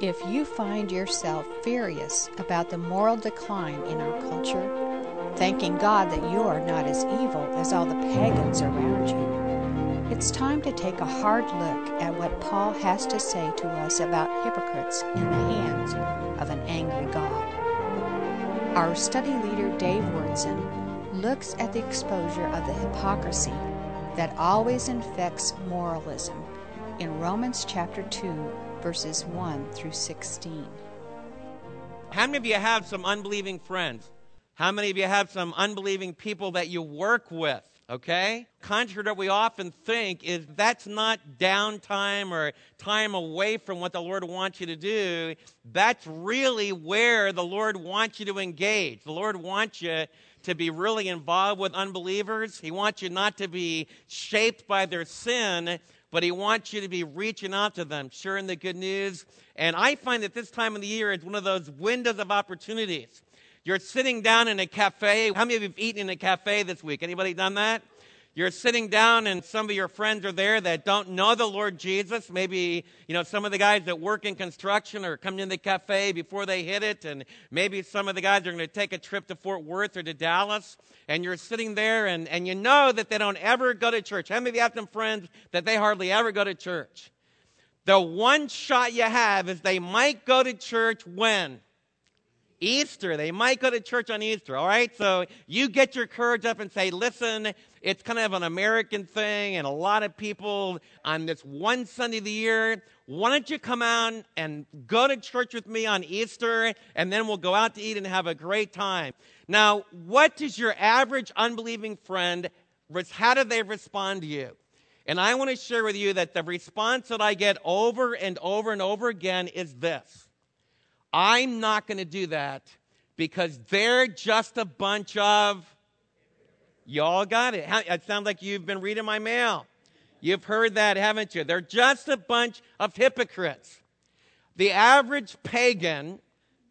If you find yourself furious about the moral decline in our culture, thanking God that you are not as evil as all the pagans around you, it's time to take a hard look at what Paul has to say to us about hypocrites in the hands of an angry God. Our study leader, Dave Wordson, looks at the exposure of the hypocrisy that always infects moralism in Romans chapter 2, verses 1 through 16. How many of you have some unbelieving friends? How many of you have some unbelieving people that you work with, okay? Contrary to what we often think, is that's not downtime or time away from what the Lord wants you to do. That's really where the Lord wants you to engage. The Lord wants you to be really involved with unbelievers. He wants you not to be shaped by their sin, but he wants you to be reaching out to them, sharing the good news. And I find that this time of the year is one of those windows of opportunities. You're sitting down in a cafe. How many of you have eaten in a cafe this week? Anybody done that? You're sitting down and some of your friends are there that don't know the Lord Jesus. Maybe, some of the guys that work in construction are coming in the cafe before they hit it. And maybe some of the guys are going to take a trip to Fort Worth or to Dallas. And you're sitting there and you know that they don't ever go to church. How many of you have some friends that they hardly ever go to church? The one shot you have is they might go to church when? Easter. They might go to church on Easter, all right? So you get your courage up and say, listen, it's kind of an American thing, and a lot of people on this one Sunday of the year, why don't you come out and go to church with me on Easter, and then we'll go out to eat and have a great time. Now, what does your average unbelieving friend, how do they respond to you? And I want to share with you that the response that I get over and over and over again is this. I'm not going to do that because they're just a bunch of, y'all got it. It sounds like you've been reading my mail. You've heard that, haven't you? They're just a bunch of hypocrites. The average pagan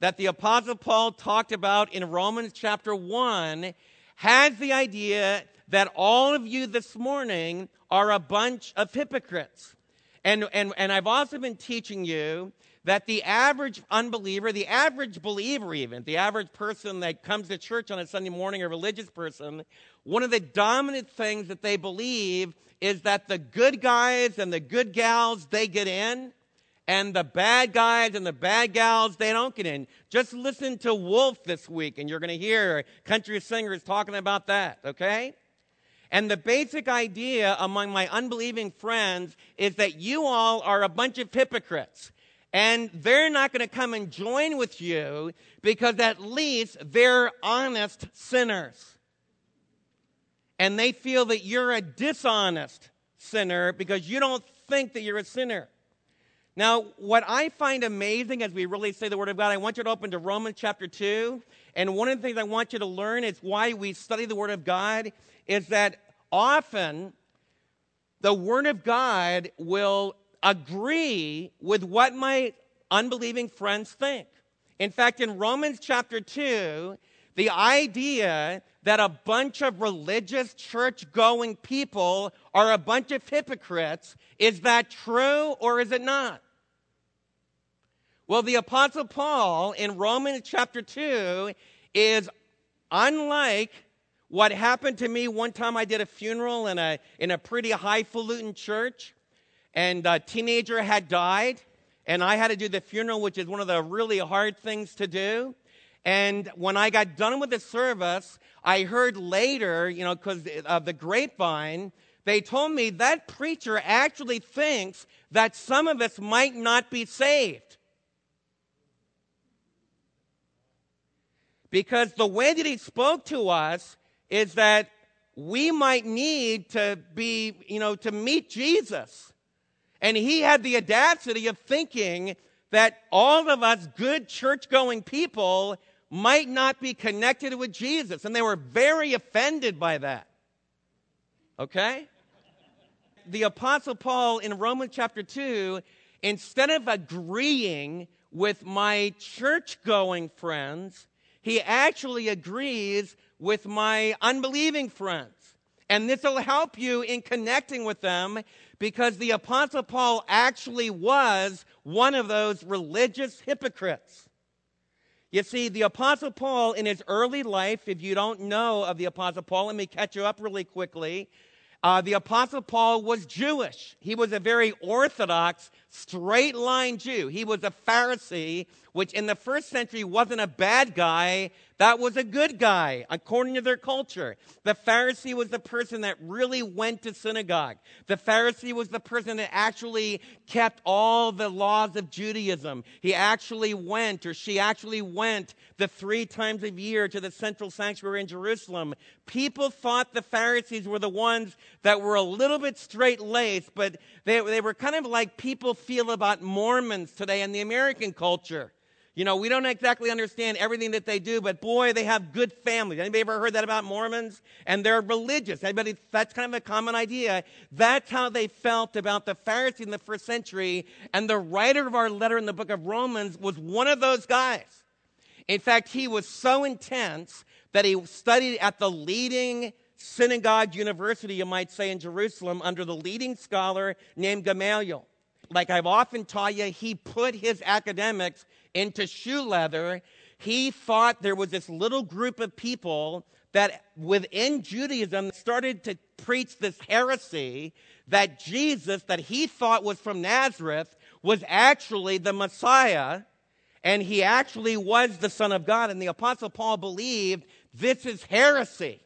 that the Apostle Paul talked about in Romans chapter 1 has the idea that all of you this morning are a bunch of hypocrites. And I've also been teaching you that the average unbeliever, the average believer even, the average person that comes to church on a Sunday morning, a religious person, one of the dominant things that they believe is that the good guys and the good gals, they get in, and the bad guys and the bad gals, they don't get in. Just listen to Wolf this week, and you're going to hear country singers talking about that, okay? And the basic idea among my unbelieving friends is that you all are a bunch of hypocrites. And they're not going to come and join with you because at least they're honest sinners. And they feel that you're a dishonest sinner because you don't think that you're a sinner. Now, what I find amazing as we really say the Word of God, I want you to open to Romans chapter 2. And one of the things I want you to learn is why we study the Word of God is that often the Word of God will agree with what my unbelieving friends think. In fact, in Romans chapter 2, the idea that a bunch of religious church-going people are a bunch of hypocrites, is that true or is it not? Well, the Apostle Paul in Romans chapter 2 is unlike what happened to me one time. I did a funeral in a pretty highfalutin church. And a teenager had died, and I had to do the funeral, which is one of the really hard things to do. And when I got done with the service, I heard later, because of the grapevine, they told me that preacher actually thinks that some of us might not be saved. Because the way that he spoke to us is that we might need to be, to meet Jesus. And he had the audacity of thinking that all of us good church-going people might not be connected with Jesus. And they were very offended by that. Okay? The Apostle Paul in Romans chapter 2, instead of agreeing with my church-going friends, he actually agrees with my unbelieving friends. And this will help you in connecting with them, because the Apostle Paul actually was one of those religious hypocrites. You see, the Apostle Paul in his early life, if you don't know of the Apostle Paul, let me catch you up really quickly. The Apostle Paul was Jewish. He was a very orthodox, straight-line Jew. He was a Pharisee, which in the first century wasn't a bad guy. That was a good guy, according to their culture. The Pharisee was the person that really went to synagogue. The Pharisee was the person that actually kept all the laws of Judaism. He actually went, or she actually went, the 3 times a year to the central sanctuary in Jerusalem. People thought the Pharisees were the ones that were a little bit straight-laced, but they were kind of like people feel about Mormons today in the American culture. You know, we don't exactly understand everything that they do, but boy, they have good families. Anybody ever heard that about Mormons? And they're religious. Anybody? That's kind of a common idea. That's how they felt about the Pharisees in the first century. And the writer of our letter in the book of Romans was one of those guys. In fact, he was so intense that he studied at the leading synagogue university, you might say, in Jerusalem under the leading scholar named Gamaliel. Like I've often taught you, he put his academics into shoe leather. He thought there was this little group of people that within Judaism started to preach this heresy that Jesus, that he thought was from Nazareth, was actually the Messiah, and he actually was the Son of God. And the Apostle Paul believed this is heresy.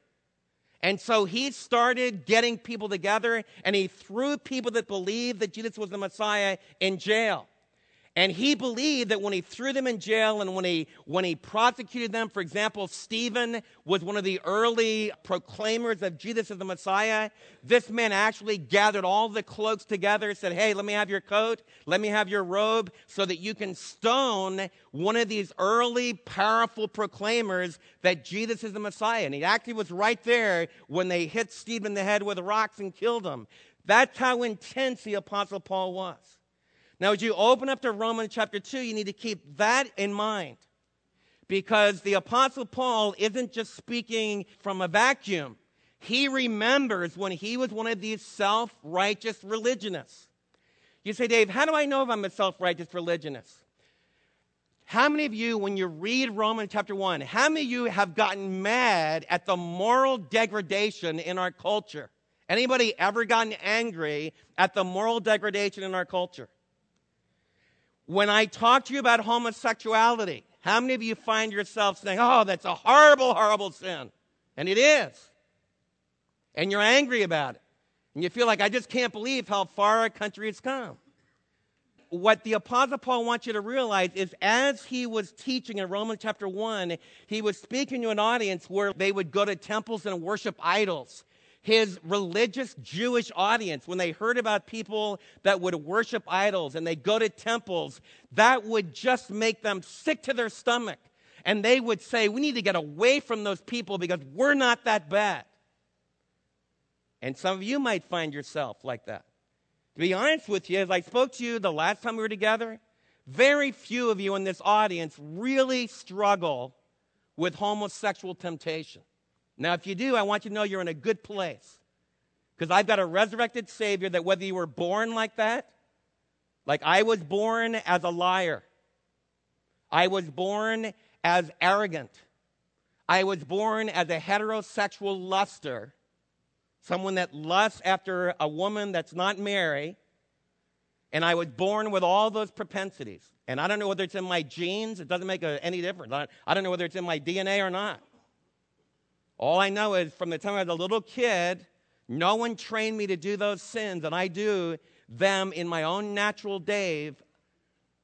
And so he started getting people together, and he threw people that believed that Jesus was the Messiah in jail. And he believed that when he threw them in jail and when he prosecuted them, for example, Stephen was one of the early proclaimers of Jesus as the Messiah. This man actually gathered all the cloaks together, said, hey, let me have your coat, let me have your robe, so that you can stone one of these early powerful proclaimers that Jesus is the Messiah. And he actually was right there when they hit Stephen in the head with rocks and killed him. That's how intense the Apostle Paul was. Now, as you open up to Romans chapter 2, you need to keep that in mind, because the Apostle Paul isn't just speaking from a vacuum. He remembers when he was one of these self-righteous religionists. You say, Dave, how do I know if I'm a self-righteous religionist? How many of you, when you read Romans chapter 1, how many of you have gotten mad at the moral degradation in our culture? Anybody ever gotten angry at the moral degradation in our culture? When I talk to you about homosexuality, how many of you find yourself saying, oh, that's a horrible, horrible sin? And it is. And you're angry about it. And you feel like, I just can't believe how far our country has come. What the Apostle Paul wants you to realize is, as he was teaching in Romans chapter 1, he was speaking to an audience where they would go to temples and worship idols. His religious Jewish audience, when they heard about people that would worship idols and they go to temples, that would just make them sick to their stomach. And they would say, we need to get away from those people because we're not that bad. And some of you might find yourself like that. To be honest with you, as I spoke to you the last time we were together, very few of you in this audience really struggle with homosexual temptation. Now, if you do, I want you to know you're in a good place, because I've got a resurrected Savior that whether you were born like that, like I was born as a liar, I was born as arrogant, I was born as a heterosexual luster, someone that lusts after a woman that's not Mary, and I was born with all those propensities. And I don't know whether it's in my genes. It doesn't make any difference. I don't know whether it's in my DNA or not. All I know is from the time I was a little kid, no one trained me to do those sins, and I do them in my own natural Dave,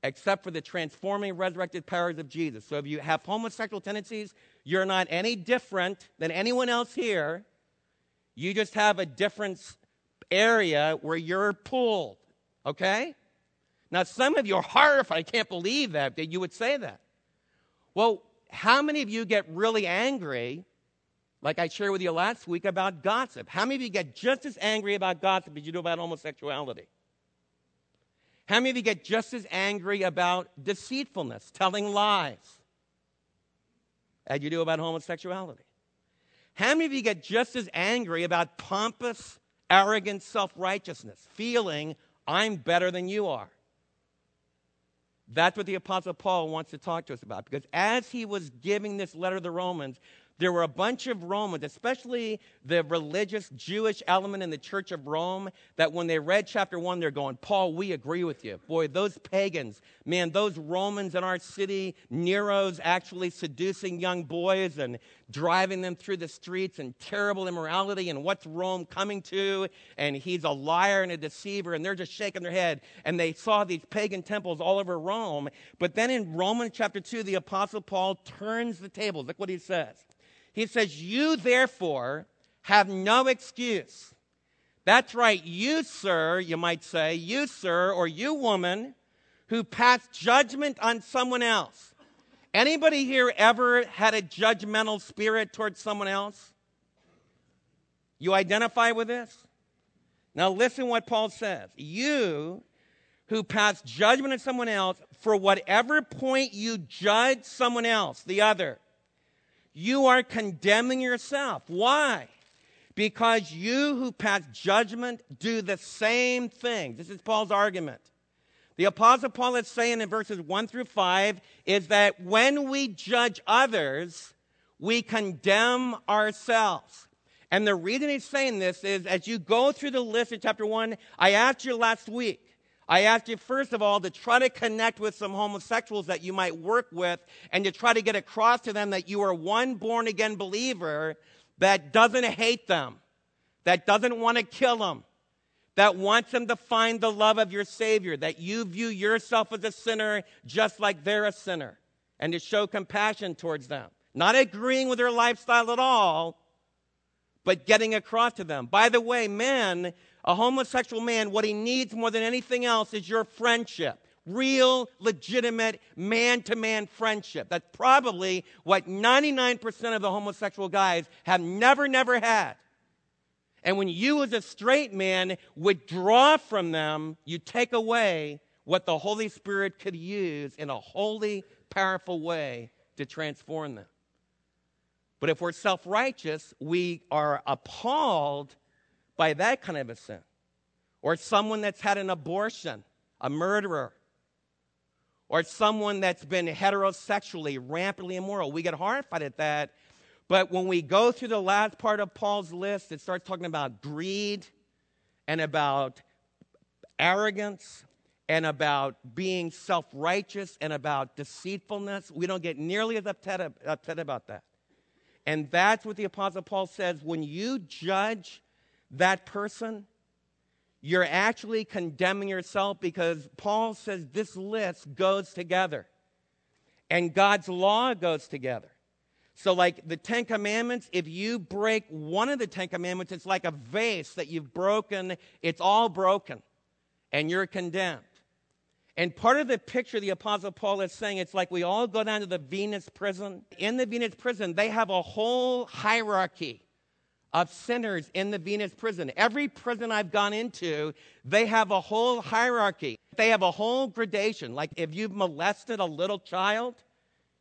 except for the transforming, resurrected powers of Jesus. So if you have homosexual tendencies, you're not any different than anyone else here. You just have a different area where you're pulled, okay? Now, some of you are horrified. I can't believe that you would say that. Well, how many of you get really angry, like I shared with you last week, about gossip? How many of you get just as angry about gossip as you do about homosexuality? How many of you get just as angry about deceitfulness, telling lies, as you do about homosexuality? How many of you get just as angry about pompous, arrogant self-righteousness, feeling I'm better than you are? That's what the Apostle Paul wants to talk to us about. Because as he was giving this letter to the Romans, there were a bunch of Romans, especially the religious Jewish element in the Church of Rome, that when they read chapter 1, they're going, Paul, we agree with you. Boy, those pagans, man, those Romans in our city, Nero's actually seducing young boys and driving them through the streets and terrible immorality and what's Rome coming to? And he's a liar and a deceiver, and they're just shaking their head. And they saw these pagan temples all over Rome. But then in Romans chapter 2, the Apostle Paul turns the tables. Look what he says. He says, you, therefore, have no excuse. That's right. You, sir, you might say, you, sir, or you, woman, who passed judgment on someone else. Anybody here ever had a judgmental spirit towards someone else? You identify with this? Now listen what Paul says. You, who passed judgment on someone else, for whatever point you judge someone else, the other, you are condemning yourself. Why? Because you who pass judgment do the same thing. This is Paul's argument. The Apostle Paul is saying in verses 1-5 is that when we judge others, we condemn ourselves. And the reason he's saying this is as you go through the list in chapter 1, I asked you last week, I asked you, first of all, to try to connect with some homosexuals that you might work with and to try to get across to them that you are one born-again believer that doesn't hate them, that doesn't want to kill them, that wants them to find the love of your Savior, that you view yourself as a sinner just like they're a sinner, and to show compassion towards them, not agreeing with their lifestyle at all, but getting across to them. By the way, men, a homosexual man, what he needs more than anything else is your friendship. Real, legitimate, man-to-man friendship. That's probably what 99% of the homosexual guys have never had. And when you as a straight man withdraw from them, you take away what the Holy Spirit could use in a holy, powerful way to transform them. But if we're self-righteous, we are appalled by that kind of a sin. Or someone that's had an abortion, a murderer. Or someone that's been heterosexually, rampantly immoral. We get horrified at that. But when we go through the last part of Paul's list, it starts talking about greed and about arrogance and about being self-righteous and about deceitfulness. We don't get nearly as upset about that. And that's what the Apostle Paul says. When you judge that person, you're actually condemning yourself, because Paul says this list goes together. And God's law goes together. So like the Ten Commandments, if you break one of the Ten Commandments, it's like a vase that you've broken. It's all broken. And you're condemned. And part of the picture the Apostle Paul is saying, it's like we all go down to the Venus prison. In the Venus prison, they have a whole hierarchy of sinners in the Venus prison. Every prison I've gone into, they have a whole hierarchy. They have a whole gradation. Like if you've molested a little child,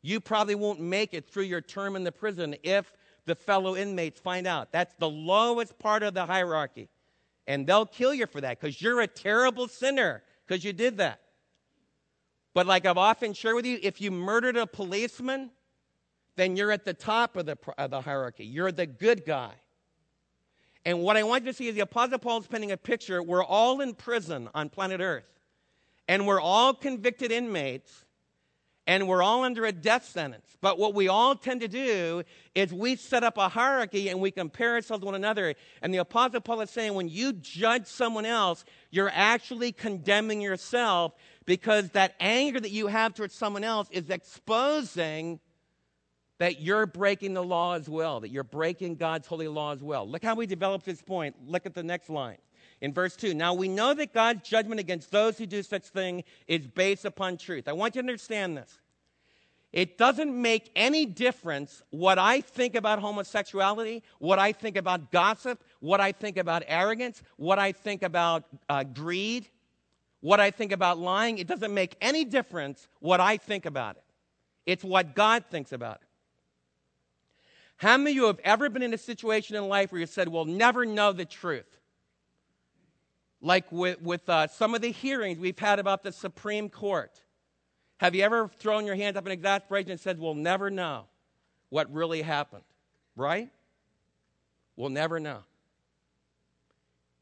you probably won't make it through your term in the prison if the fellow inmates find out. That's the lowest part of the hierarchy. And they'll kill you for that because you're a terrible sinner because you did that. But like I've often shared with you, if you murdered a policeman, then you're at the top of the hierarchy. You're the good guy. And what I want you to see is the Apostle Paul is painting a picture. We're all in prison on planet Earth. And we're all convicted inmates. And we're all under a death sentence. But what we all tend to do is we set up a hierarchy and we compare ourselves to one another. And the Apostle Paul is saying when you judge someone else, you're actually condemning yourself, because that anger that you have towards someone else is exposing that you're breaking the law as well, that you're breaking God's holy law as well. Look how we develop this point. Look at the next line in verse 2. Now we know that God's judgment against those who do such thing is based upon truth. I want you to understand this. It doesn't make any difference what I think about homosexuality, what I think about gossip, what I think about arrogance, what I think about greed. What I think about lying, it doesn't make any difference what I think about it. It's what God thinks about it. How many of you have ever been in a situation in life where you said, we'll never know the truth? Like with some of the hearings we've had about the Supreme Court. Have you ever thrown your hands up in exasperation and said, we'll never know what really happened? Right? We'll never know.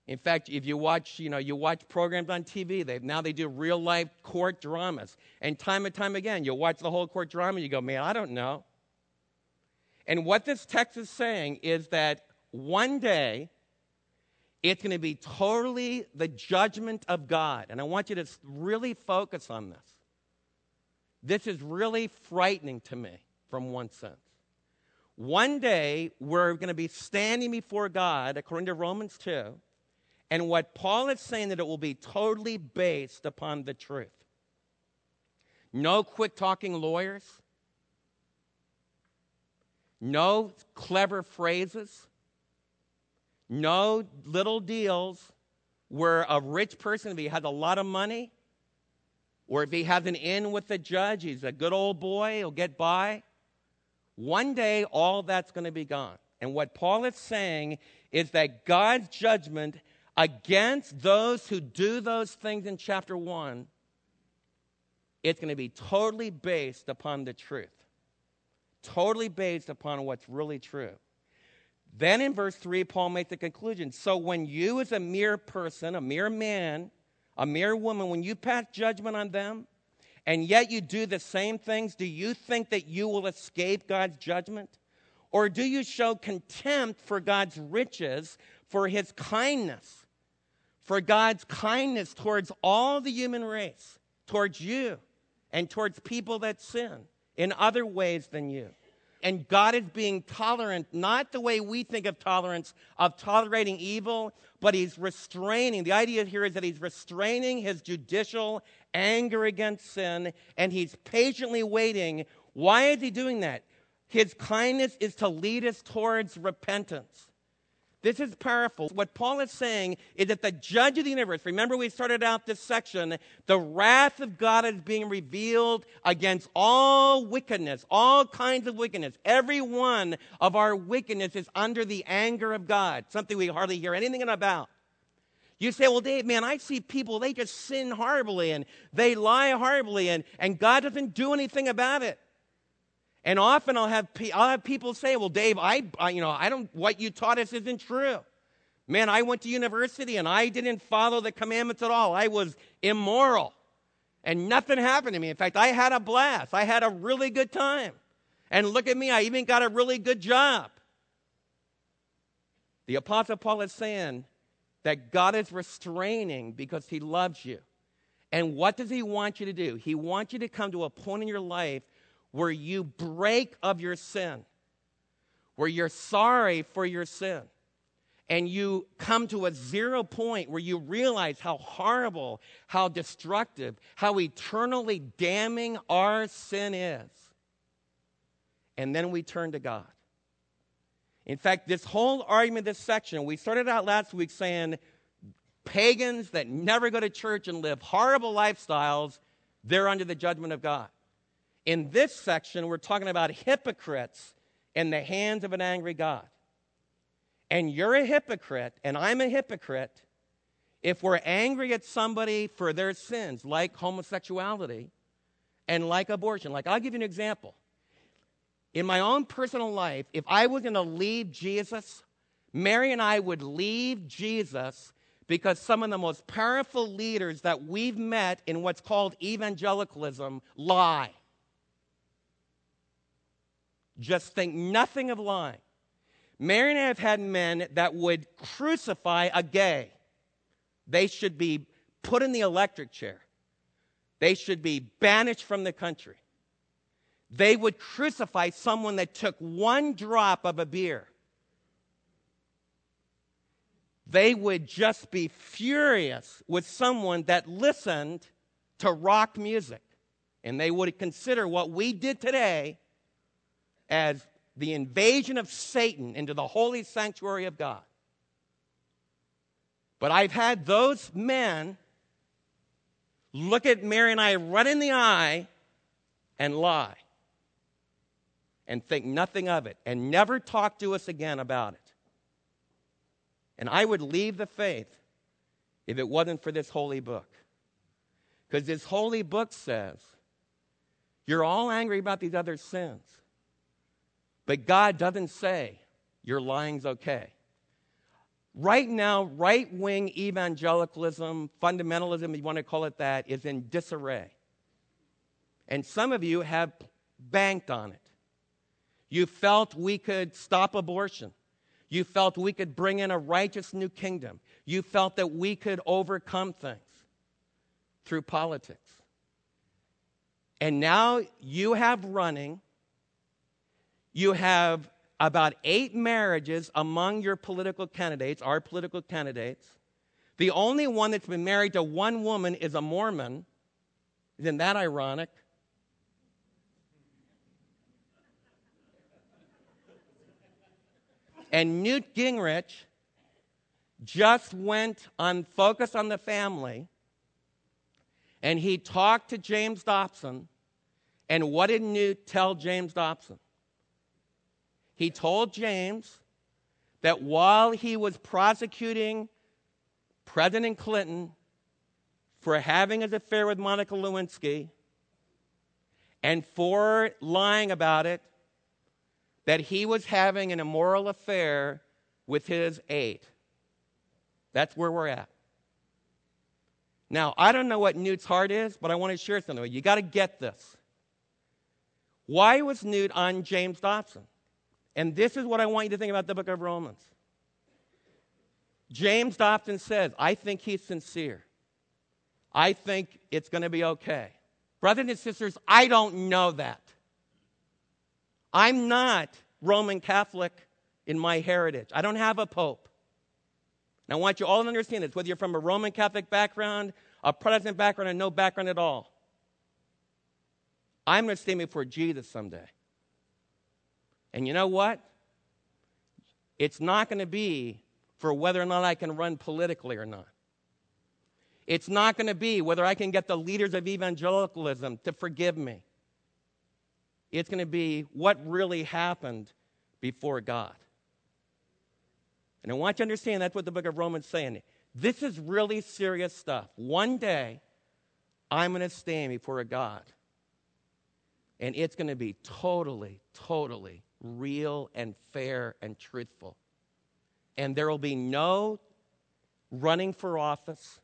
In fact, if you watch programs on TV, now they do real-life court dramas. And time again, you'll watch the whole court drama, you go, man, I don't know. And what this text is saying is that one day, it's going to be totally the judgment of God. And I want you to really focus on this. This is really frightening to me from one sense. One day, we're going to be standing before God, according to Romans 2, and what Paul is saying that it will be totally based upon the truth. No quick-talking lawyers. No clever phrases. No little deals where a rich person, if he has a lot of money, or if he has an in with the judge, he's a good old boy, he'll get by. One day, all that's going to be gone. And what Paul is saying is that God's judgment against those who do those things in chapter 1, it's going to be totally based upon the truth. Totally based upon what's really true. Then in verse 3, Paul makes the conclusion. So when you as a mere person, a mere man, a mere woman, when you pass judgment on them, and yet you do the same things, do you think that you will escape God's judgment? Or do you show contempt for God's riches, for God's kindness towards all the human race, towards you, and towards people that sin in other ways than you? And God is being tolerant, not the way we think of tolerance, of tolerating evil, but he's restraining. The idea here is that he's restraining his judicial anger against sin, and he's patiently waiting. Why is he doing that? His kindness is to lead us towards repentance. This is powerful. What Paul is saying is that the judge of the universe, remember we started out this section, the wrath of God is being revealed against all wickedness, all kinds of wickedness. Every one of our wickedness is under the anger of God, something we hardly hear anything about. You say, well, Dave, man, I see people, they just sin horribly and they lie horribly and God doesn't do anything about it. And often I'll have people say, well, Dave, what you taught us isn't true. Man, I went to university and I didn't follow the commandments at all. I was immoral and nothing happened to me. In fact, I had a blast. I had a really good time. And look at me, I even got a really good job. The Apostle Paul is saying that God is restraining because he loves you. And what does he want you to do? He wants you to come to a point in your life where you break of your sin, where you're sorry for your sin, and you come to a zero point where you realize how horrible, how destructive, how eternally damning our sin is. And then we turn to God. In fact, this whole argument, this section, we started out last week saying pagans that never go to church and live horrible lifestyles, they're under the judgment of God. In this section, we're talking about hypocrites in the hands of an angry God. And you're a hypocrite, and I'm a hypocrite, if we're angry at somebody for their sins, like homosexuality and like abortion. Like, I'll give you an example. In my own personal life, if I was going to leave Jesus, Mary and I would leave Jesus because some of the most powerful leaders that we've met in what's called evangelicalism lie. Just think nothing of lying. Mary and I have had men that would crucify a gay. They should be put in the electric chair. They should be banished from the country. They would crucify someone that took one drop of a beer. They would just be furious with someone that listened to rock music. And they would consider what we did today as the invasion of Satan into the holy sanctuary of God. But I've had those men look at Mary and I right in the eye and lie. and think nothing of it and never talk to us again about it. And I would leave the faith if it wasn't for this holy book. Because this holy book says, you're all angry about these other sins. But God doesn't say your lying's okay. Right now, right-wing evangelicalism, fundamentalism, if you want to call it that, is in disarray. And some of you have banked on it. You felt we could stop abortion. You felt we could bring in a righteous new kingdom. You felt that we could overcome things through politics. And now you have running. You have about 8 marriages among your political candidates, our political candidates. The only one that's been married to one woman is a Mormon. Isn't that ironic? And Newt Gingrich just went on Focus on the Family, and he talked to James Dobson. And what did Newt tell James Dobson? He told James that while he was prosecuting President Clinton for having his affair with Monica Lewinsky and for lying about it, that he was having an immoral affair with his aide. That's where we're at. Now, I don't know what Newt's heart is, but I want to share something with you. You got to get this. Why was Newt on James Dobson? And this is what I want you to think about the book of Romans. James Dobson says, I think he's sincere. I think it's going to be okay. Brothers and sisters, I don't know that. I'm not Roman Catholic in my heritage. I don't have a pope. And I want you all to understand this, whether you're from a Roman Catholic background, a Protestant background, or no background at all. I'm going to stand before Jesus someday. And you know what? It's not going to be for whether or not I can run politically or not. It's not going to be whether I can get the leaders of evangelicalism to forgive me. It's going to be what really happened before God. And I want you to understand that's what the book of Romans is saying. This is really serious stuff. One day, I'm going to stand before a God. And it's going to be totally, totally real and fair and truthful. And there will be no running for office.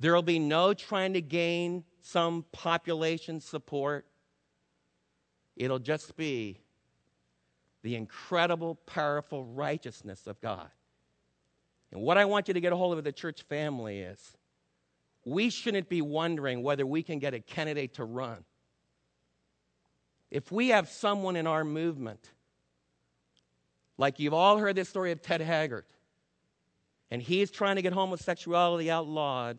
There will be no trying to gain some population support. It'll just be the incredible, powerful righteousness of God. And what I want you to get a hold of the church family is, we shouldn't be wondering whether we can get a candidate to run. If we have someone in our movement, like you've all heard this story of Ted Haggard, and he's trying to get homosexuality outlawed,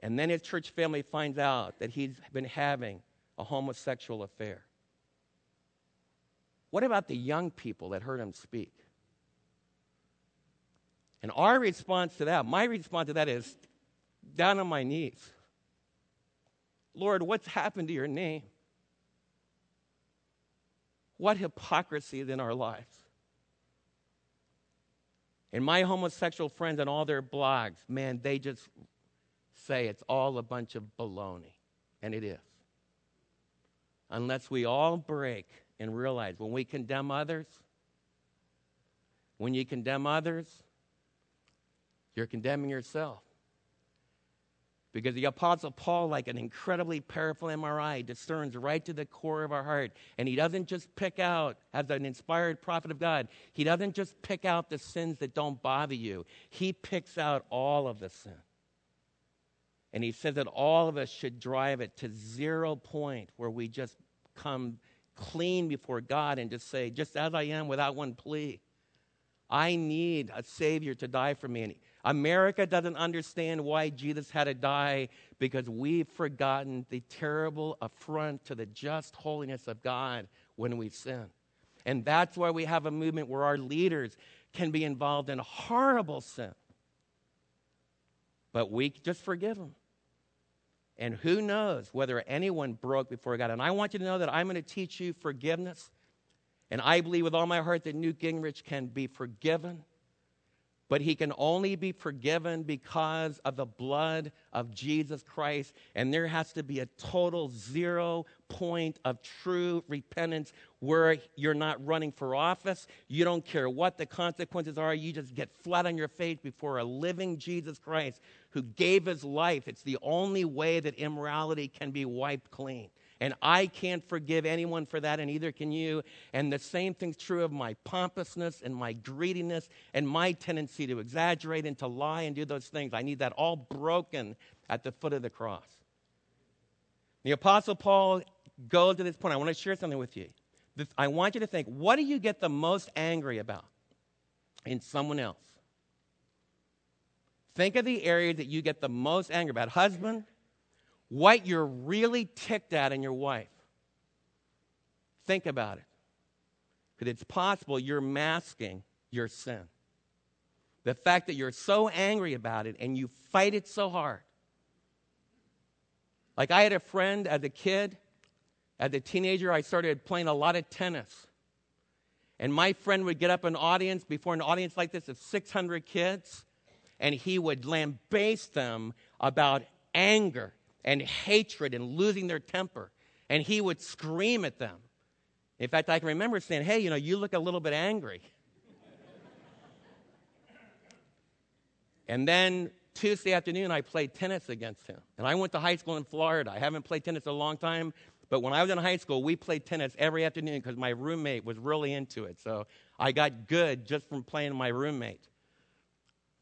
and then his church family finds out that he's been having a homosexual affair. What about the young people that heard him speak? And our response to that, my response to that is down on my knees. Lord, what's happened to your name? What hypocrisy is in our lives. And my homosexual friends and all their blogs, man, they just say it's all a bunch of baloney. And it is. Unless we all break and realize when we condemn others, when you condemn others, you're condemning yourself. Because the Apostle Paul, like an incredibly powerful MRI, discerns right to the core of our heart. And he doesn't just pick out, as an inspired prophet of God, he doesn't just pick out the sins that don't bother you. He picks out all of the sin. And he says that all of us should drive it to 0 point where we just come clean before God and just say, just as I am without one plea, I need a Savior to die for me. And America doesn't understand why Jesus had to die because we've forgotten the terrible affront to the just holiness of God when we sin. And that's why we have a movement where our leaders can be involved in horrible sin. But we just forgive them. And who knows whether anyone broke before God. And I want you to know that I'm going to teach you forgiveness. And I believe with all my heart that Newt Gingrich can be forgiven. But he can only be forgiven because of the blood of Jesus Christ. And there has to be a total 0 point of true repentance where you're not running for office. You don't care what the consequences are. You just get flat on your face before a living Jesus Christ who gave his life. It's the only way that immorality can be wiped clean. And I can't forgive anyone for that, and either can you. And the same thing's true of my pompousness and my greediness and my tendency to exaggerate and to lie and do those things. I need that all broken at the foot of the cross. The Apostle Paul goes to this point. I want to share something with you. I want you to think, what do you get the most angry about in someone else? Think of the areas that you get the most angry about. Husband, what you're really ticked at in your wife. Think about it. Because it's possible you're masking your sin. The fact that you're so angry about it and you fight it so hard. Like I had a friend as a kid, as a teenager, I started playing a lot of tennis. And my friend would get up an audience, before an audience like this of 600 kids, and he would lambaste them about anger and hatred and losing their temper. And he would scream at them. In fact, I can remember saying, hey, you know, you look a little bit angry. And then Tuesday afternoon, I played tennis against him. And I went to high school in Florida. I haven't played tennis in a long time. But when I was in high school, we played tennis every afternoon because my roommate was really into it. So I got good just from playing my roommate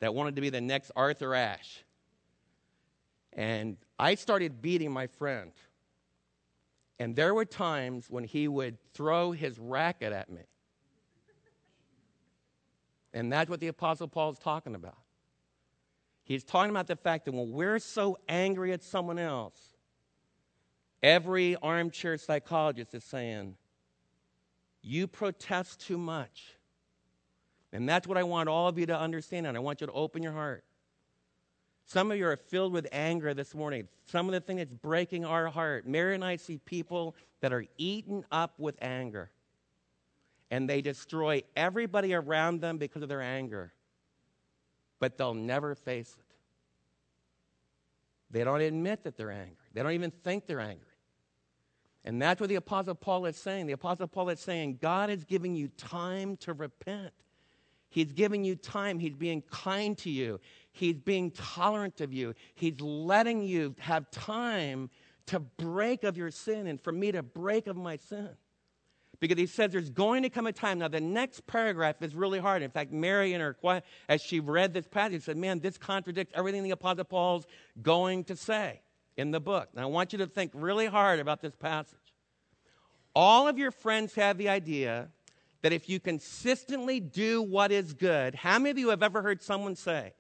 that wanted to be the next Arthur Ashe. And I started beating my friend. And there were times when he would throw his racket at me. And that's what the Apostle Paul is talking about. He's talking about the fact that when we're so angry at someone else, every armchair psychologist is saying, you protest too much. And that's what I want all of you to understand, and I want you to open your heart. Some of you are filled with anger this morning. Some of the thing that's breaking our heart. Mary and I see people that are eaten up with anger. And they destroy everybody around them because of their anger. But they'll never face it. They don't admit that they're angry. They don't even think they're angry. And that's what the Apostle Paul is saying. The Apostle Paul is saying God is giving you time to repent. He's giving you time. He's being kind to you. He's being tolerant of you. He's letting you have time to break of your sin and for me to break of my sin. Because he says there's going to come a time. Now, the next paragraph is really hard. In fact, Mary, in her quiet, as she read this passage, said, man, this contradicts everything the Apostle Paul's going to say in the book. Now, I want you to think really hard about this passage. All of your friends have the idea that if you consistently do what is good, how many of you have ever heard someone say,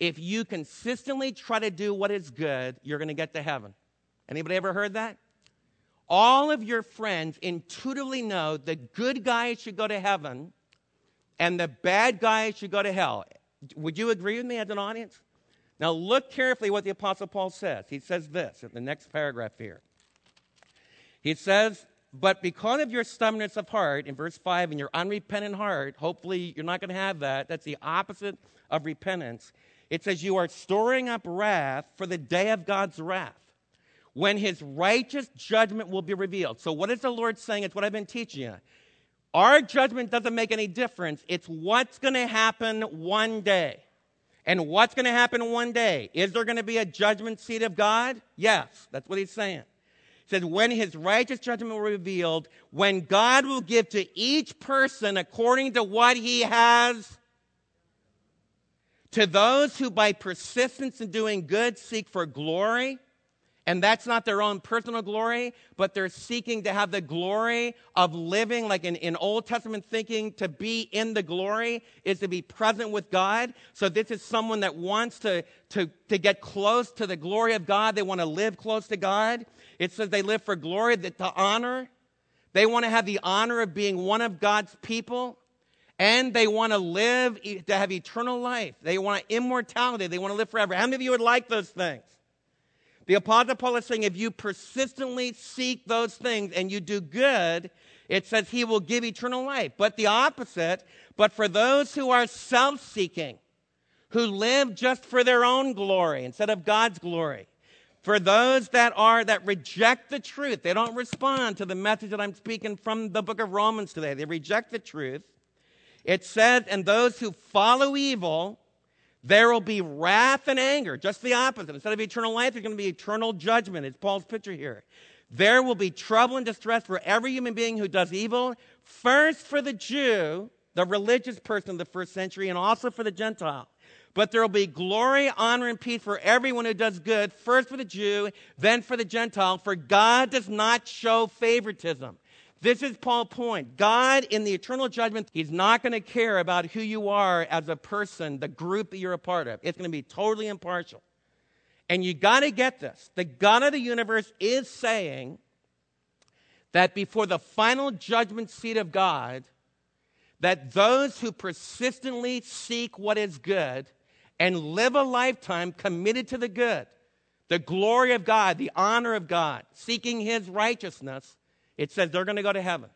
if you consistently try to do what is good, you're going to get to heaven? Anybody ever heard that? All of your friends intuitively know the good guys should go to heaven and the bad guys should go to hell. Would you agree with me as an audience? Now look carefully what the Apostle Paul says. He says this in the next paragraph here. He says, but because of your stubbornness of heart, in verse 5, and your unrepentant heart, hopefully you're not going to have that. That's the opposite of repentance. It says you are storing up wrath for the day of God's wrath, when his righteous judgment will be revealed. So what is the Lord saying? It's what I've been teaching you. Our judgment doesn't make any difference. It's what's going to happen one day. And what's going to happen one day? Is there going to be a judgment seat of God? Yes, that's what he's saying. He says, when his righteous judgment will be revealed, when God will give to each person according to what he has. To those who by persistence in doing good seek for glory, and that's not their own personal glory, but they're seeking to have the glory of living, like in Old Testament thinking, to be in the glory is to be present with God. So this is someone that wants to get close to the glory of God. They want to live close to God. It says they live for glory, to honor. They want to have the honor of being one of God's people. And they want to live, to have eternal life. They want immortality. They want to live forever. How many of you would like those things? The Apostle Paul is saying if you persistently seek those things and you do good, it says he will give eternal life. But the opposite, but for those who are self-seeking, who live just for their own glory instead of God's glory, for those that reject the truth, they don't respond to the message that I'm speaking from the book of Romans today. They reject the truth. It says, and those who follow evil, there will be wrath and anger. Just the opposite. Instead of eternal life, there's going to be eternal judgment. It's Paul's picture here. There will be trouble and distress for every human being who does evil, first for the Jew, the religious person of the first century, and also for the Gentile. But there will be glory, honor, and peace for everyone who does good, first for the Jew, then for the Gentile, for God does not show favoritism. This is Paul's point. God, in the eternal judgment, he's not going to care about who you are as a person, the group that you're a part of. It's going to be totally impartial. And you got to get this. The God of the universe is saying that before the final judgment seat of God, that those who persistently seek what is good and live a lifetime committed to the good, the glory of God, the honor of God, seeking his righteousness, it says they're going to go to heaven.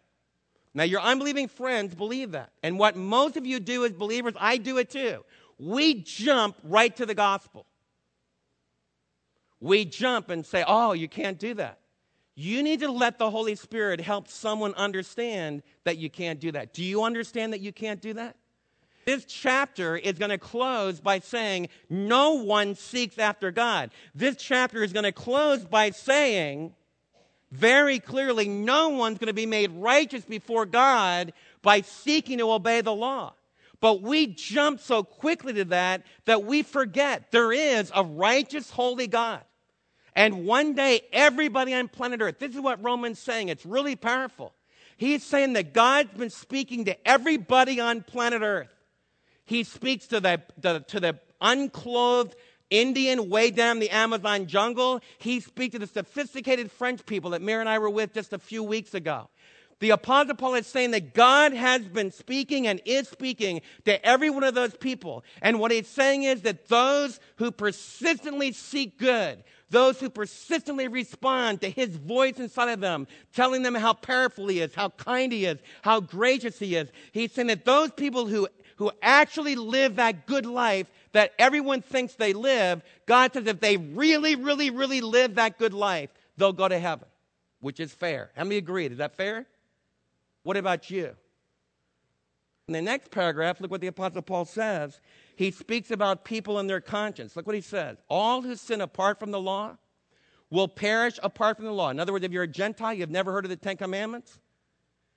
Now, your unbelieving friends believe that. And what most of you do as believers, I do it too. We jump right to the gospel. We jump and say, oh, you can't do that. You need to let the Holy Spirit help someone understand that you can't do that. Do you understand that you can't do that? This chapter is going to close by saying, no one seeks after God. This chapter is going to close by saying, very clearly, no one's going to be made righteous before God by seeking to obey the law. But we jump so quickly to that that we forget there is a righteous, holy God. And one day, everybody on planet Earth, this is what Romans is saying. It's really powerful. He's saying that God's been speaking to everybody on planet Earth. He speaks to the unclothed Indian way down the Amazon jungle. He speaks to the sophisticated French people that Mary and I were with just a few weeks ago. The Apostle Paul is saying that God has been speaking and is speaking to every one of those people. And what he's saying is that those who persistently seek good, those who persistently respond to his voice inside of them, telling them how powerful he is, how kind he is, how gracious he is, he's saying that those people who actually live that good life that everyone thinks they live, God says if they really, really, really live that good life, they'll go to heaven, which is fair. How many agree? Is that fair? What about you? In the next paragraph, look what the Apostle Paul says. He speaks about people and their conscience. Look what he says. All who sin apart from the law will perish apart from the law. In other words, if you're a Gentile, you've never heard of the Ten Commandments.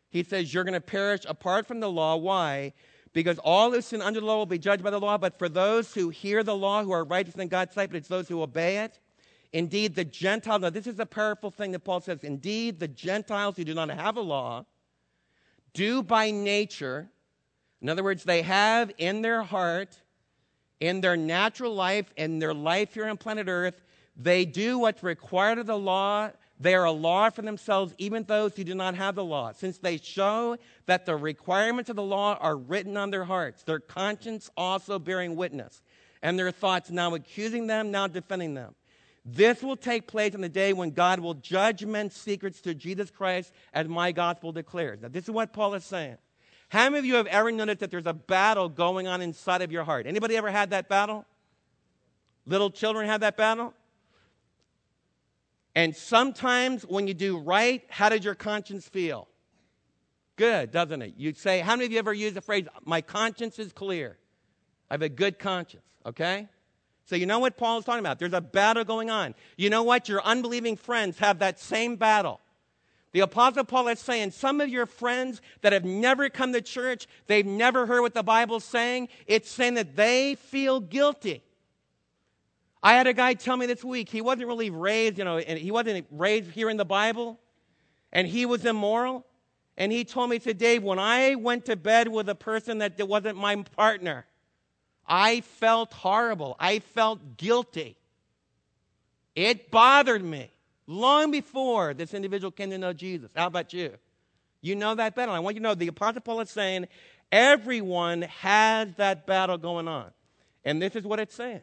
He says you're going to perish apart from the law. Why? Because all who sin under the law will be judged by the law. But for those who hear the law, who are righteous in God's sight, but it's those who obey it. Indeed, the Gentiles. Now, this is a powerful thing that Paul says. Indeed, the Gentiles who do not have a law do by nature, in other words, they have in their heart, in their natural life, in their life here on planet Earth, they do what's required of the law. They are a law for themselves, even those who do not have the law, since they show that the requirements of the law are written on their hearts, their conscience also bearing witness, and their thoughts now accusing them, now defending them. This will take place on the day when God will judge men's secrets through Jesus Christ, as my gospel declares. Now, this is what Paul is saying. How many of you have ever noticed that there's a battle going on inside of your heart? Anybody ever had that battle? Little children have that battle? And sometimes when you do right, how does your conscience feel? Good, doesn't it? You say, how many of you ever use the phrase, my conscience is clear? I have a good conscience, okay? So you know what Paul is talking about. There's a battle going on. You know what? Your unbelieving friends have that same battle. The Apostle Paul is saying some of your friends that have never come to church, they've never heard what the Bible's saying, it's saying that they feel guilty. I had a guy tell me this week, he wasn't really raised, and he wasn't raised hearing the Bible, and he was immoral. And he told me, he said, Dave, when I went to bed with a person that wasn't my partner, I felt horrible. I felt guilty. It bothered me long before this individual came to know Jesus. How about you? You know that battle. I want you to know the Apostle Paul is saying everyone has that battle going on. And this is what it's saying.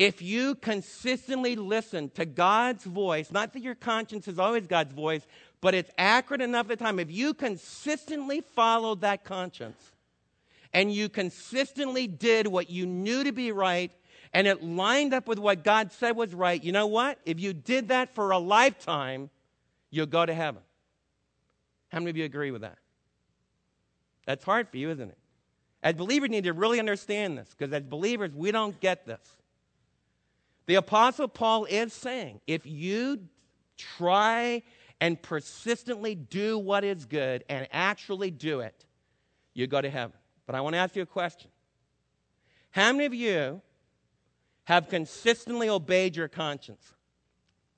If you consistently listen to God's voice, not that your conscience is always God's voice, but it's accurate enough at the time. If you consistently followed that conscience and you consistently did what you knew to be right and it lined up with what God said was right, you know what? If you did that for a lifetime, you'll go to heaven. How many of you agree with that? That's hard for you, isn't it? As believers, you need to really understand this because as believers, we don't get this. The Apostle Paul is saying, if you try and persistently do what is good and actually do it, you go to heaven. But I want to ask you a question. How many of you have consistently obeyed your conscience?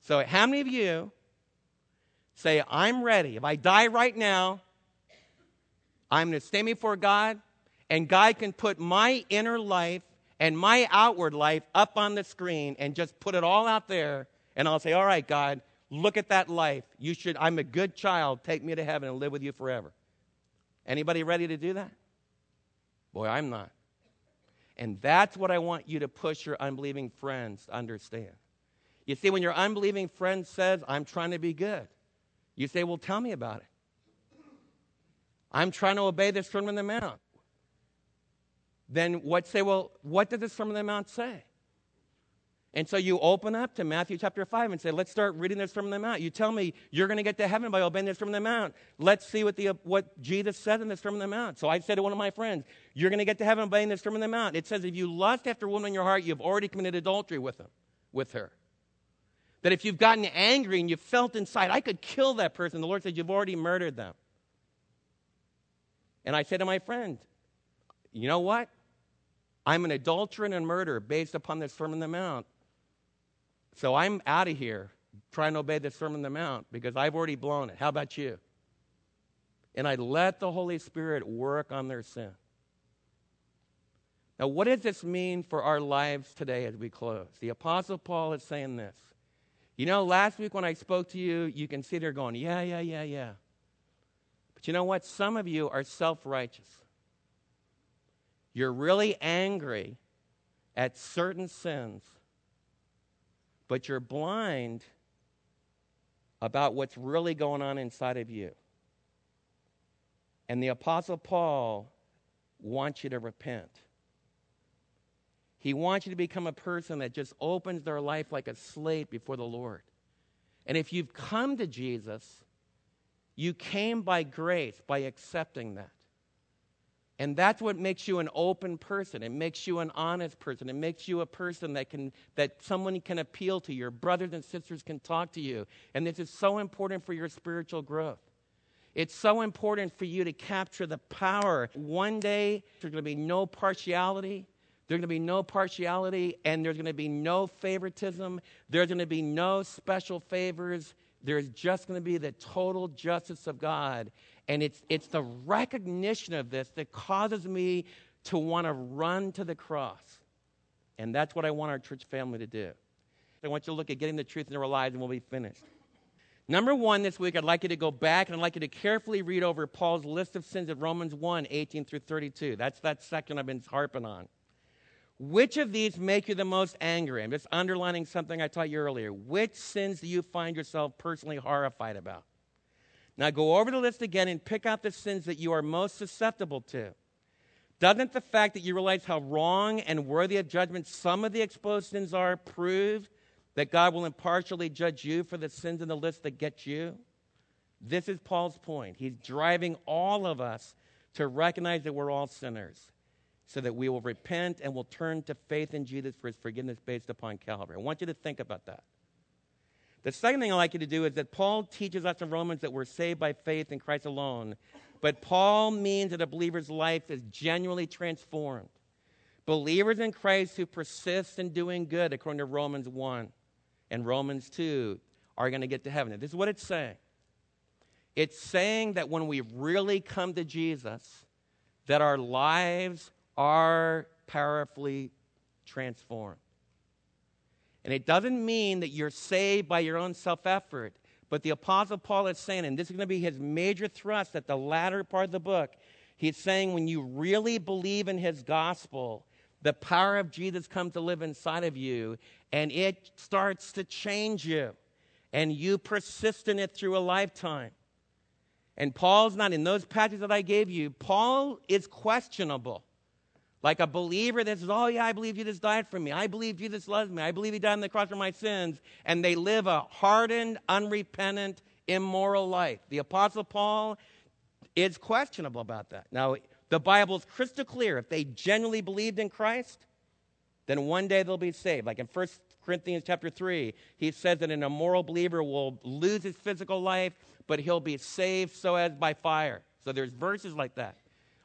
So how many of you say, I'm ready. If I die right now, I'm going to stand before God, and God can put my inner life and my outward life up on the screen and just put it all out there. And I'll say, all right, God, look at that life. I'm a good child. Take me to heaven and live with you forever. Anybody ready to do that? Boy, I'm not. And that's what I want you to push your unbelieving friends to understand. You see, when your unbelieving friend says, I'm trying to be good, you say, well, tell me about it. I'm trying to obey the Sermon on the Mount. Then what did the Sermon on the Mount say? And so you open up to Matthew chapter 5 and say, let's start reading the Sermon on the Mount. You tell me you're going to get to heaven by obeying the Sermon on the Mount. Let's see what Jesus said in the Sermon on the Mount. So I said to one of my friends, you're going to get to heaven by obeying the Sermon on the Mount. It says if you lust after a woman in your heart, you've already committed adultery with her. That if you've gotten angry and you felt inside, I could kill that person, the Lord said you've already murdered them. And I said to my friend, you know what? I'm an adulterer and a murderer based upon the Sermon on the Mount. So I'm out of here trying to obey the Sermon on the Mount because I've already blown it. How about you? And I let the Holy Spirit work on their sin. Now, what does this mean for our lives today as we close? The Apostle Paul is saying this. You know, last week when I spoke to you, you can sit there going, yeah. But you know what? Some of you are self-righteous. You're really angry at certain sins, but you're blind about what's really going on inside of you. And the Apostle Paul wants you to repent. He wants you to become a person that just opens their life like a slate before the Lord. And if you've come to Jesus, you came by grace, by accepting that. And that's what makes you an open person. It makes you an honest person. It makes you a person that someone can appeal to. Your brothers and sisters can talk to you. And this is so important for your spiritual growth. It's so important for you to capture the power. One day, there's going to be no partiality. There's going to be no partiality, and there's going to be no favoritism. There's going to be no special favors. There's just going to be the total justice of God. And it's the recognition of this that causes me to want to run to the cross. And that's what I want our church family to do. I want you to look at getting the truth in our lives, and we'll be finished. Number one this week, I'd like you to go back, and I'd like you to carefully read over Paul's list of sins of Romans 1, 18 through 32. That's that section I've been harping on. Which of these make you the most angry? I'm just underlining something I taught you earlier. Which sins do you find yourself personally horrified about? Now go over the list again and pick out the sins that you are most susceptible to. Doesn't the fact that you realize how wrong and worthy of judgment some of the exposed sins are prove that God will impartially judge you for the sins in the list that get you? This is Paul's point. He's driving all of us to recognize that we're all sinners so that we will repent and will turn to faith in Jesus for his forgiveness based upon Calvary. I want you to think about that. The second thing I'd like you to do is that Paul teaches us in Romans that we're saved by faith in Christ alone. But Paul means that a believer's life is genuinely transformed. Believers in Christ who persist in doing good, according to Romans 1 and Romans 2, are going to get to heaven. And this is what it's saying. It's saying that when we really come to Jesus, that our lives are powerfully transformed. And it doesn't mean that you're saved by your own self-effort. But the Apostle Paul is saying, and this is going to be his major thrust at the latter part of the book, he's saying when you really believe in his gospel, The power of Jesus comes to live inside of you, and it starts to change you, and you persist in it through a lifetime. And Paul's not, in those passages that I gave you, Paul is questionable. Like a believer that says, oh yeah, I believe Jesus died for me. I believe Jesus loves me. I believe he died on the cross for my sins. And they live a hardened, unrepentant, immoral life. The Apostle Paul is questionable about that. Now, the Bible's crystal clear. If they genuinely believed in Christ, then one day they'll be saved. Like in 1 Corinthians chapter 3, he says that an immoral believer will lose his physical life, but he'll be saved so as by fire. So there's verses like that.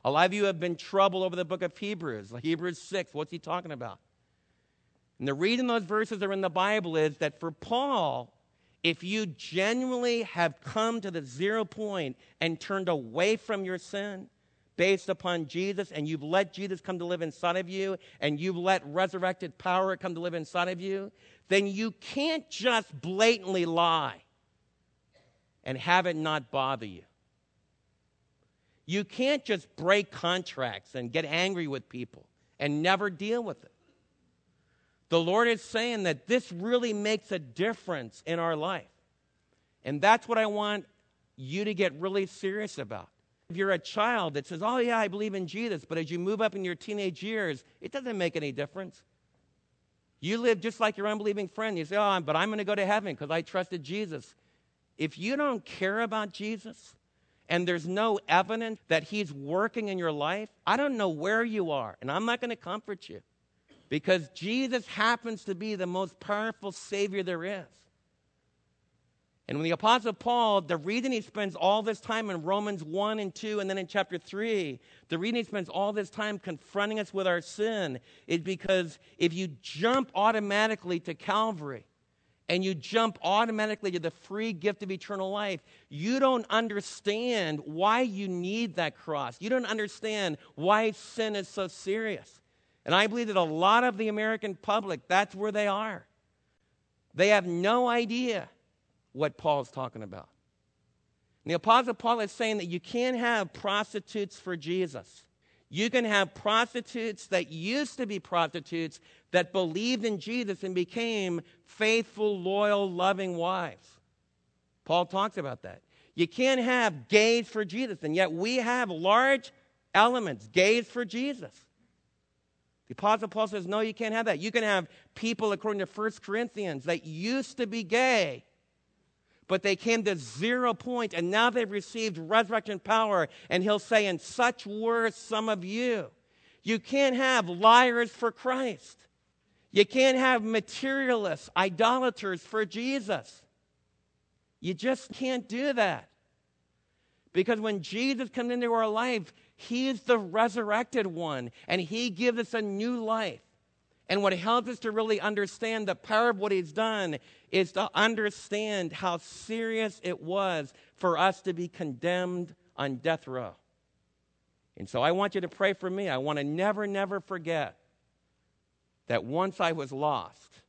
A lot of you have been troubled over the book of Hebrews. Hebrews 6, what's he talking about? And the reason those verses are in the Bible is that for Paul, if you genuinely have come to the 0 point and turned away from your sin based upon Jesus, and you've let Jesus come to live inside of you, and you've let resurrected power come to live inside of you, then you can't just blatantly lie and have it not bother you. You can't just break contracts and get angry with people and never deal with it. The Lord is saying that this really makes a difference in our life. And that's what I want you to get really serious about. If you're a child that says, oh yeah, I believe in Jesus, but as you move up in your teenage years, it doesn't make any difference. You live just like your unbelieving friend. You say, oh, but I'm going to go to heaven because I trusted Jesus. If you don't care about Jesus and there's no evidence that he's working in your life, I don't know where you are, and I'm not going to comfort you. Because Jesus happens to be the most powerful Savior there is. And when the Apostle Paul, the reason he spends all this time in Romans 1 and 2 and then in chapter 3, the reason he spends all this time confronting us with our sin is because if you jump automatically to Calvary and you jump automatically to the free gift of eternal life, you don't understand why you need that cross. You don't understand why sin is so serious. And I believe that a lot of the American public, that's where they are. They have no idea what Paul's talking about. And the Apostle Paul is saying that you can't have prostitutes for Jesus. You can have prostitutes that used to be prostitutes that believed in Jesus and became faithful, loyal, loving wives. Paul talks about that. You can't have gays for Jesus, and yet we have large elements, gays for Jesus. The Apostle Paul says, no, you can't have that. You can have people, according to 1 Corinthians, that used to be gay, but they came to 0 point, and now they've received resurrection power, and he'll say, and such were some of you. You can't have liars for Christ. You can't have materialists, idolaters for Jesus. You just can't do that. Because when Jesus comes into our life, he is the resurrected one, and he gives us a new life. And what helps us to really understand the power of what he's done is to understand how serious it was for us to be condemned on death row. And so I want you to pray for me. I want to never, never forget that once I was lost,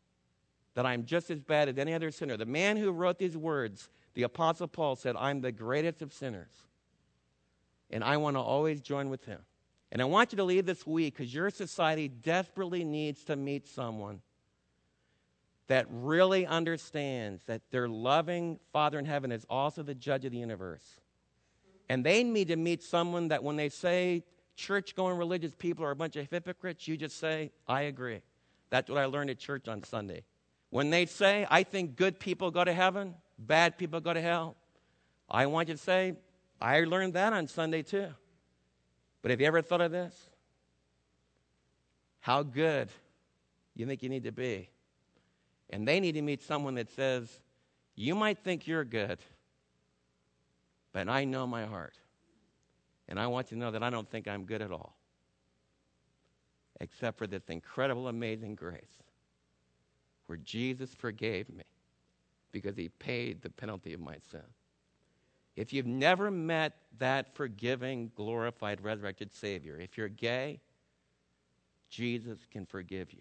that I'm just as bad as any other sinner. The man who wrote these words, the Apostle Paul, said, I'm the greatest of sinners. And I want to always join with him. And I want you to leave this week because your society desperately needs to meet someone that really understands that their loving Father in heaven is also the judge of the universe. And they need to meet someone that when they say church-going religious people are a bunch of hypocrites, you just say, I agree. That's what I learned at church on Sunday. When they say, I think good people go to heaven, bad people go to hell, I want you to say, I learned that on Sunday too. But have you ever thought of this? How good you think you need to be. And they need to meet someone that says, you might think you're good, but I know my heart. And I want you to know that I don't think I'm good at all. Except for this incredible, amazing grace where Jesus forgave me because he paid the penalty of my sin. If you've never met that forgiving, glorified, resurrected Savior, if you're gay, Jesus can forgive you.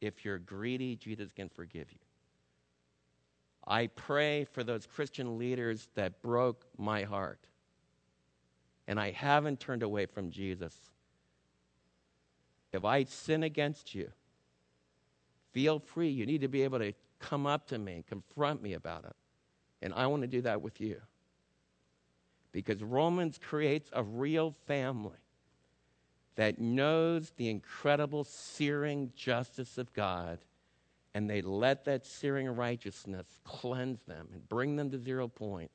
If you're greedy, Jesus can forgive you. I pray for those Christian leaders that broke my heart, and I haven't turned away from Jesus. If I sin against you, feel free. You need to be able to come up to me and confront me about it. And I want to do that with you. Because Romans creates a real family that knows the incredible searing justice of God, and they let that searing righteousness cleanse them and bring them to 0 point,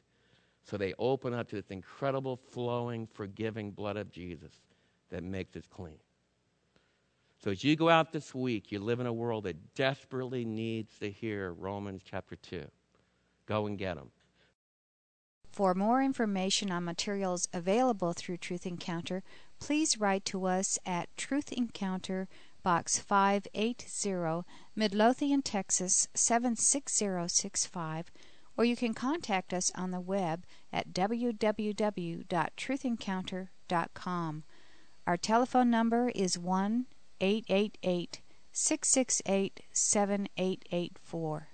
so they open up to this incredible, flowing, forgiving blood of Jesus that makes us clean. So as you go out this week, you live in a world that desperately needs to hear Romans chapter 2. Go and get them. For more information on materials available through Truth Encounter, please write to us at Truth Encounter, Box 580, Midlothian, Texas 76065, or you can contact us on the web at www.truthencounter.com. Our telephone number is 1-888-668-7884.